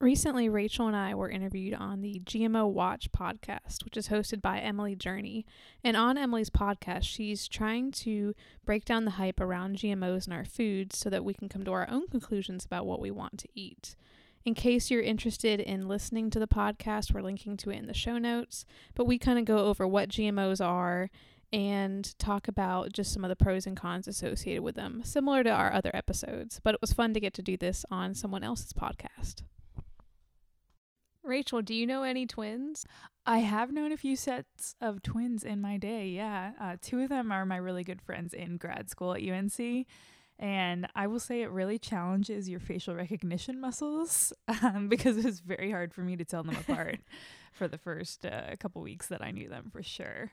Recently, Rachel and I were interviewed on the GMO Watch podcast, which is hosted by Emily Journey. And on Emily's podcast, she's trying to break down the hype around GMOs in our foods so that we can come to our own conclusions about what we want to eat. In case you're interested in listening to the podcast, we're linking to it in the show notes, but we kind of go over what GMOs are and talk about just some of the pros and cons associated with them, similar to our other episodes. But it was fun to get to do this on someone else's podcast. Rachel, do you know any twins? I have known a few sets of twins in my day, yeah. Two of them are my really good friends in grad school at UNC, and I will say it really challenges your facial recognition muscles because it was very hard for me to tell them apart for the first couple weeks that I knew them for sure.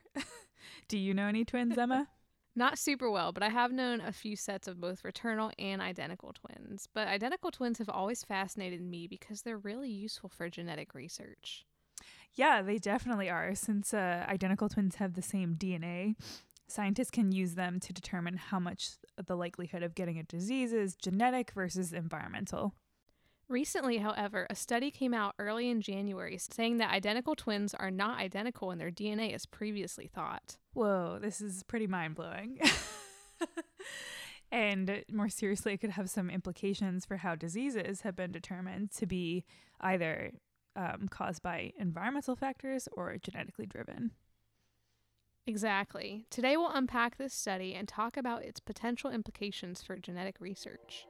Do you know any twins, Emma? Not super well, but I have known a few sets of both fraternal and identical twins. But identical twins have always fascinated me because they're really useful for genetic research. Yeah, they definitely are. Since identical twins have the same DNA, scientists can use them to determine how much the likelihood of getting a disease is genetic versus environmental. Recently, however, a study came out early in January saying that identical twins are not identical in their DNA as previously thought. Whoa, this is pretty mind-blowing. And more seriously, it could have some implications for how diseases have been determined to be either caused by environmental factors or genetically driven. Exactly. Today, we'll unpack this study and talk about its potential implications for genetic research.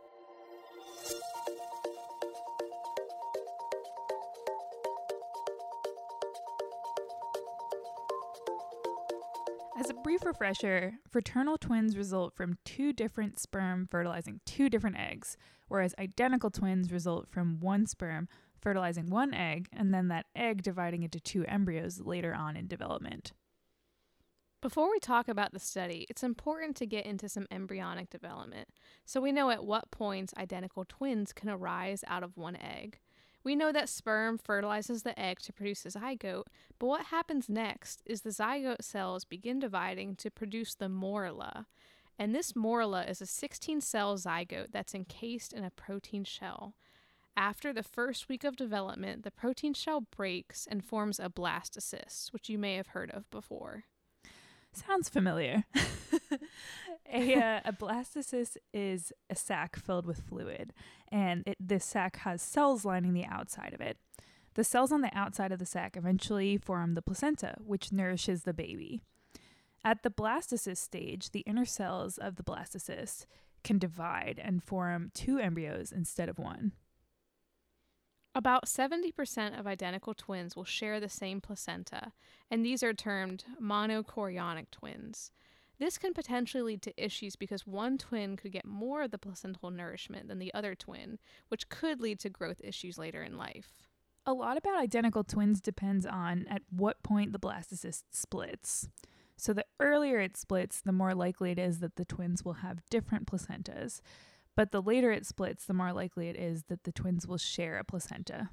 As a brief refresher, fraternal twins result from two different sperm fertilizing two different eggs, whereas identical twins result from one sperm fertilizing one egg, and then that egg dividing into two embryos later on in development. Before we talk about the study, it's important to get into some embryonic development, so we know at what points identical twins can arise out of one egg. We know that sperm fertilizes the egg to produce a zygote, but what happens next is the zygote cells begin dividing to produce the morula. And this morula is a 16-cell zygote that's encased in a protein shell. After the first week of development, the protein shell breaks and forms a blastocyst, which you may have heard of before. Sounds familiar. A blastocyst is a sac filled with fluid, and this sac has cells lining the outside of it. The cells on the outside of the sac eventually form the placenta, which nourishes the baby. At the blastocyst stage, the inner cells of the blastocyst can divide and form two embryos instead of one. About 70% of identical twins will share the same placenta, and these are termed monochorionic twins. This can potentially lead to issues because one twin could get more of the placental nourishment than the other twin, which could lead to growth issues later in life. A lot about identical twins depends on at what point the blastocyst splits. So the earlier it splits, the more likely it is that the twins will have different placentas. But the later it splits, the more likely it is that the twins will share a placenta.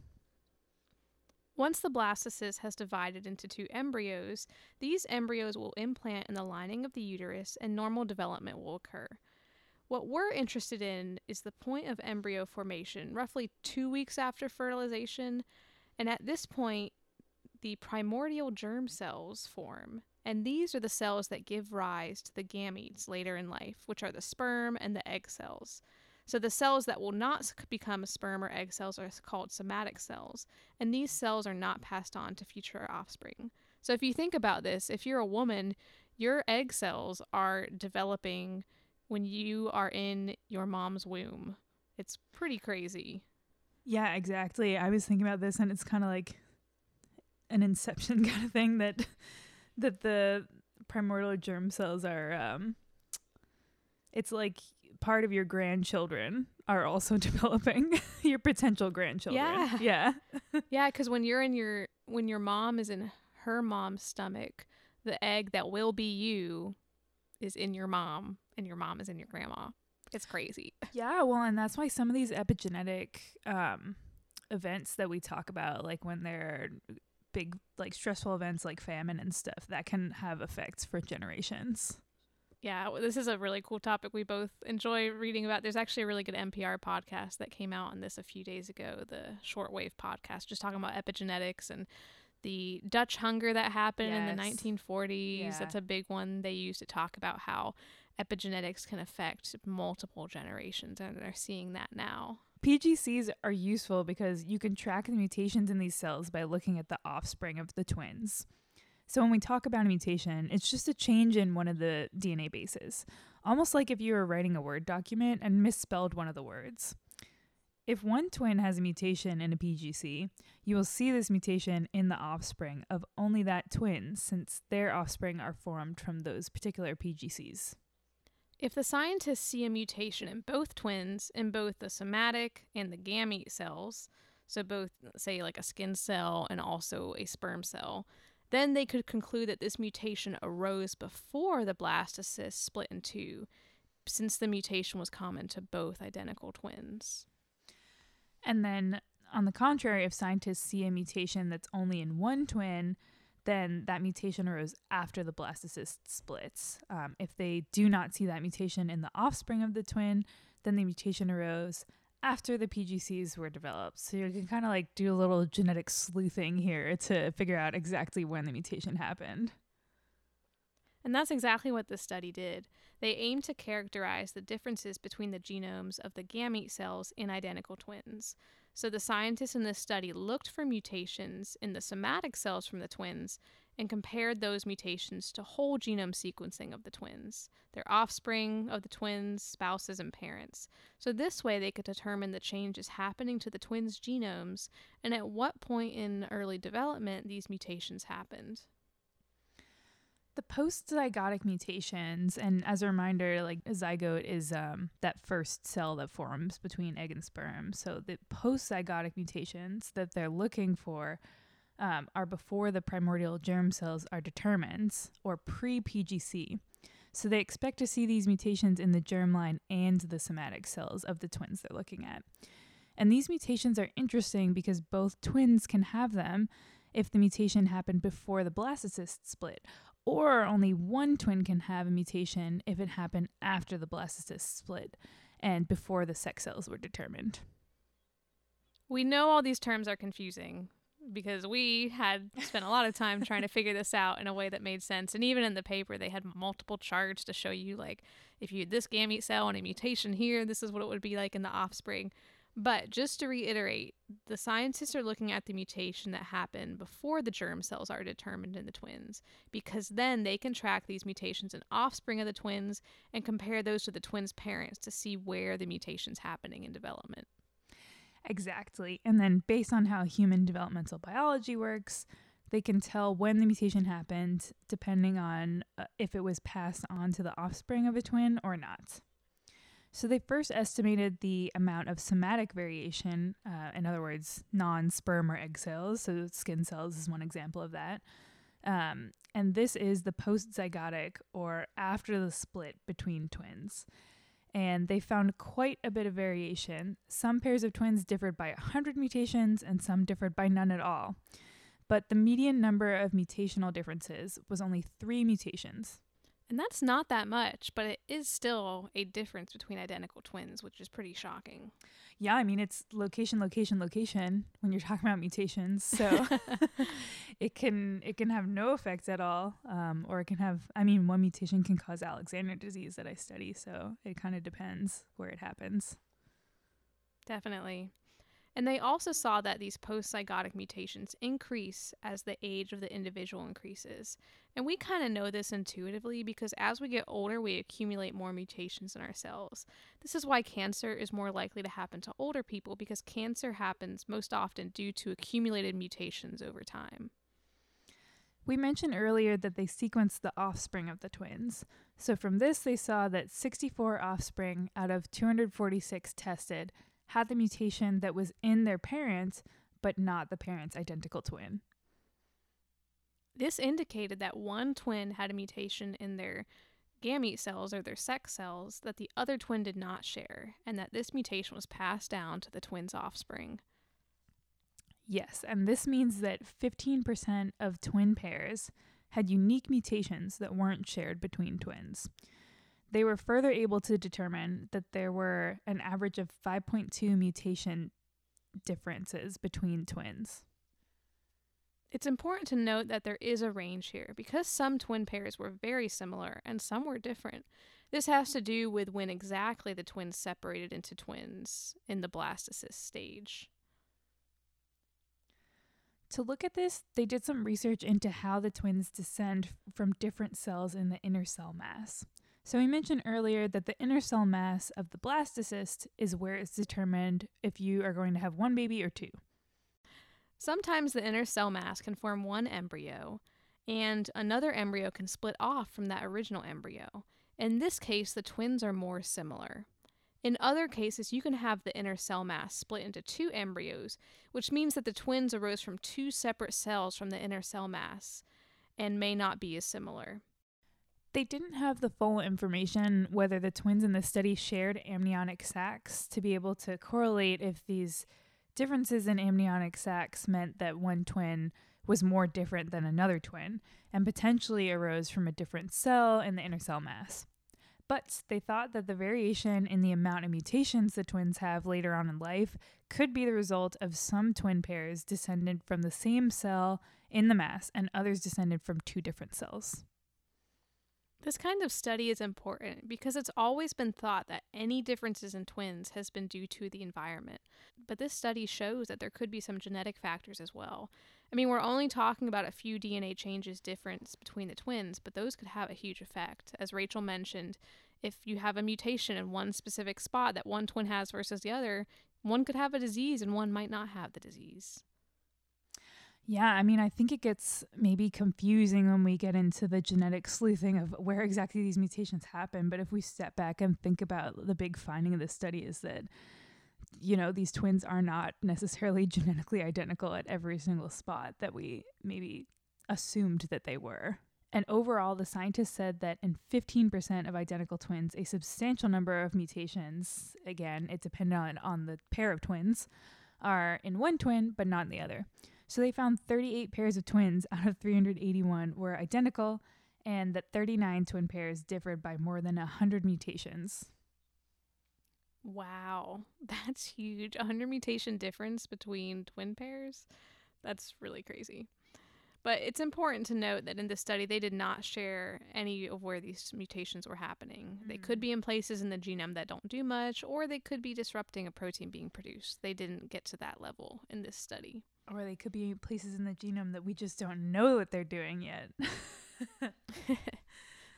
Once the blastocyst has divided into two embryos, these embryos will implant in the lining of the uterus and normal development will occur. What we're interested in is the point of embryo formation, roughly 2 weeks after fertilization, and at this point, the primordial germ cells form. And these are the cells that give rise to the gametes later in life, which are the sperm and the egg cells. So the cells that will not become sperm or egg cells are called somatic cells, and these cells are not passed on to future offspring. So if you think about this, if you're a woman, your egg cells are developing when you are in your mom's womb. It's pretty crazy. Yeah, exactly. I was thinking about this, and it's kind of like an inception kind of thing that the primordial germ cells are, it's like part of your grandchildren are also developing your potential grandchildren. Yeah. Yeah, because when your mom is in her mom's stomach, the egg that will be you is in your mom, and your mom is in your grandma. It's crazy. Yeah, well, and that's why some of these epigenetic events that we talk about, like when they're big, like stressful events like famine and stuff, that can have effects for generations. Yeah, this is a really cool topic we both enjoy reading about. There's actually a really good NPR podcast that came out on this a few days ago, the Shortwave podcast, just talking about epigenetics and the Dutch hunger that happened in the 1940s. Yeah. That's a big one they used to talk about how epigenetics can affect multiple generations, and they're seeing that now. PGCs are useful because you can track the mutations in these cells by looking at the offspring of the twins. So when we talk about a mutation, it's just a change in one of the DNA bases, almost like if you were writing a Word document and misspelled one of the words. If one twin has a mutation in a PGC, you will see this mutation in the offspring of only that twin, since their offspring are formed from those particular PGCs. If the scientists see a mutation in both twins, in both the somatic and the gamete cells, so both, say, like a skin cell and also a sperm cell, then they could conclude that this mutation arose before the blastocyst split in two, since the mutation was common to both identical twins. And then, on the contrary, if scientists see a mutation that's only in one twin, then that mutation arose after the blastocyst splits. If they do not see that mutation in the offspring of the twin, then the mutation arose after the PGCs were developed. So you can kind of like do a little genetic sleuthing here to figure out exactly when the mutation happened. And that's exactly what this study did. They aimed to characterize the differences between the genomes of the gamete cells in identical twins. So the scientists in this study looked for mutations in the somatic cells from the twins and compared those mutations to whole genome sequencing of the twins, their offspring of the twins, spouses, and parents. So this way they could determine the changes happening to the twins' genomes and at what point in early development these mutations happened. The postzygotic mutations, and as a reminder, like a zygote is that first cell that forms between egg and sperm. So the postzygotic mutations that they're looking for are before the primordial germ cells are determined, or pre-PGC. So they expect to see these mutations in the germline and the somatic cells of the twins they're looking at. And these mutations are interesting because both twins can have them if the mutation happened before the blastocyst split, or only one twin can have a mutation if it happened after the blastocyst split and before the sex cells were determined. We know all these terms are confusing because we had spent a lot of time trying to figure this out in a way that made sense. And even in the paper, they had multiple charts to show you, like, if you had this gamete cell and a mutation here, this is what it would be like in the offspring. But just to reiterate, the scientists are looking at the mutation that happened before the germ cells are determined in the twins, because then they can track these mutations in offspring of the twins and compare those to the twins' parents to see where the mutation's happening in development. Exactly. And then based on how human developmental biology works, they can tell when the mutation happened, depending on if it was passed on to the offspring of a twin or not. So they first estimated the amount of somatic variation, in other words, non-sperm or egg cells, so skin cells is one example of that. And this is the postzygotic, or after the split between twins. And they found quite a bit of variation. Some pairs of twins differed by 100 mutations, and some differed by none at all. But the median number of mutational differences was only 3 mutations. And that's not that much, but it is still a difference between identical twins, which is pretty shocking. Yeah, I mean, it's location, location, location when you're talking about mutations. So it can have no effect at all, or it can have, I mean, one mutation can cause Alexander disease that I study. So it kind of depends where it happens. Definitely. And they also saw that these postzygotic mutations increase as the age of the individual increases. And we kind of know this intuitively because as we get older, we accumulate more mutations in our cells. This is why cancer is more likely to happen to older people, because cancer happens most often due to accumulated mutations over time. We mentioned earlier that they sequenced the offspring of the twins. So from this, they saw that 64 offspring out of 246 tested had the mutation that was in their parents, but not the parents' identical twin. This indicated that one twin had a mutation in their gamete cells, or their sex cells, that the other twin did not share, and that this mutation was passed down to the twins' offspring. Yes, and this means that 15% of twin pairs had unique mutations that weren't shared between twins. They were further able to determine that there were an average of 5.2 mutation differences between twins. It's important to note that there is a range here because some twin pairs were very similar and some were different. This has to do with when exactly the twins separated into twins in the blastocyst stage. To look at this, they did some research into how the twins descend from different cells in the inner cell mass. So we mentioned earlier that the inner cell mass of the blastocyst is where it's determined if you are going to have one baby or two. Sometimes the inner cell mass can form one embryo, and another embryo can split off from that original embryo. In this case, the twins are more similar. In other cases, you can have the inner cell mass split into two embryos, which means that the twins arose from two separate cells from the inner cell mass and may not be as similar. They didn't have the full information whether the twins in the study shared amniotic sacs to be able to correlate if these differences in amniotic sacs meant that one twin was more different than another twin and potentially arose from a different cell in the inner cell mass. But they thought that the variation in the amount of mutations the twins have later on in life could be the result of some twin pairs descended from the same cell in the mass and others descended from two different cells. This kind of study is important because it's always been thought that any differences in twins has been due to the environment. But this study shows that there could be some genetic factors as well. I mean, we're only talking about a few DNA changes difference between the twins, but those could have a huge effect. As Rachel mentioned, if you have a mutation in one specific spot that one twin has versus the other, one could have a disease and one might not have the disease. Yeah, I mean, I think it gets maybe confusing when we get into the genetic sleuthing of where exactly these mutations happen. But if we step back and think about the big finding of this study is that, you know, these twins are not necessarily genetically identical at every single spot that we maybe assumed that they were. And overall, the scientists said that in 15% of identical twins, a substantial number of mutations, again, it depended on the pair of twins, are in one twin, but not in the other. So they found 38 pairs of twins out of 381 were identical, and that 39 twin pairs differed by more than 100 mutations. Wow, that's huge. 100 mutation difference between twin pairs? That's really crazy. But it's important to note that in this study, they did not share any of where these mutations were happening. Mm-hmm. They could be in places in the genome that don't do much, or they could be disrupting a protein being produced. They didn't get to that level in this study. Or they could be places in the genome that we just don't know what they're doing yet.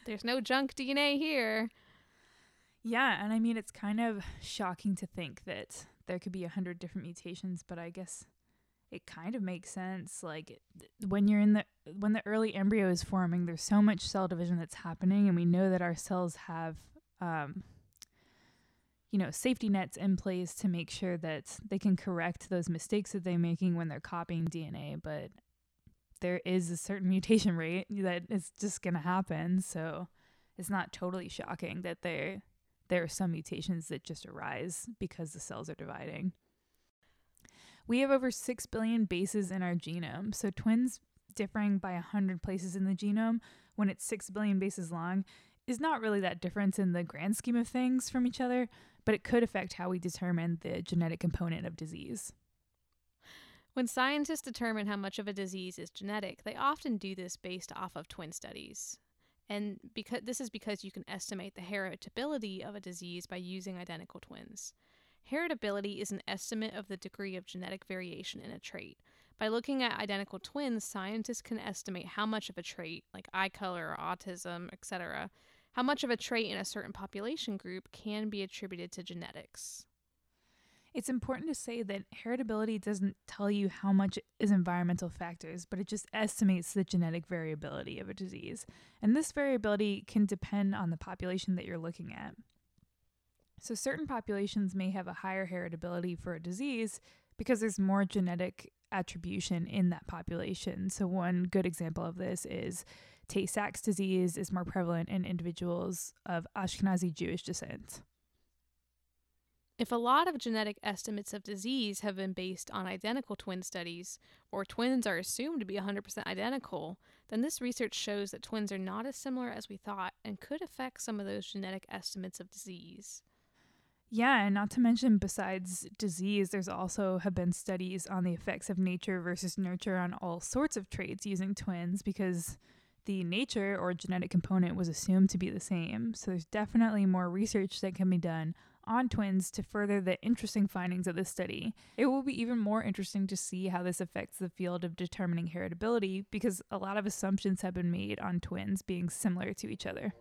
There's no junk DNA here. Yeah, and I mean, it's kind of shocking to think that there could be 100 different mutations, but I guess it kind of makes sense. Like when the early embryo is forming, there's so much cell division that's happening, and we know that our cells have, safety nets in place to make sure that they can correct those mistakes that they're making when they're copying DNA. But there is a certain mutation rate that is just going to happen, so it's not totally shocking that there are some mutations that just arise because the cells are dividing. We have over 6 billion bases in our genome, so twins differing by 100 places in the genome when it's 6 billion bases long is not really that different in the grand scheme of things from each other, but it could affect how we determine the genetic component of disease. When scientists determine how much of a disease is genetic, they often do this based off of twin studies. And because you can estimate the heritability of a disease by using identical twins. Heritability is an estimate of the degree of genetic variation in a trait. By looking at identical twins, scientists can estimate how much of a trait, like eye color or autism, etc., how much of a trait in a certain population group can be attributed to genetics. It's important to say that heritability doesn't tell you how much is environmental factors, but it just estimates the genetic variability of a disease. And this variability can depend on the population that you're looking at. So certain populations may have a higher heritability for a disease because there's more genetic attribution in that population. So one good example of this is Tay-Sachs disease is more prevalent in individuals of Ashkenazi Jewish descent. If a lot of genetic estimates of disease have been based on identical twin studies, or twins are assumed to be 100% identical, then this research shows that twins are not as similar as we thought and could affect some of those genetic estimates of disease. Yeah, and not to mention, besides disease, there's also have been studies on the effects of nature versus nurture on all sorts of traits using twins, because the nature or genetic component was assumed to be the same. So there's definitely more research that can be done on twins to further the interesting findings of this study. It will be even more interesting to see how this affects the field of determining heritability, because a lot of assumptions have been made on twins being similar to each other.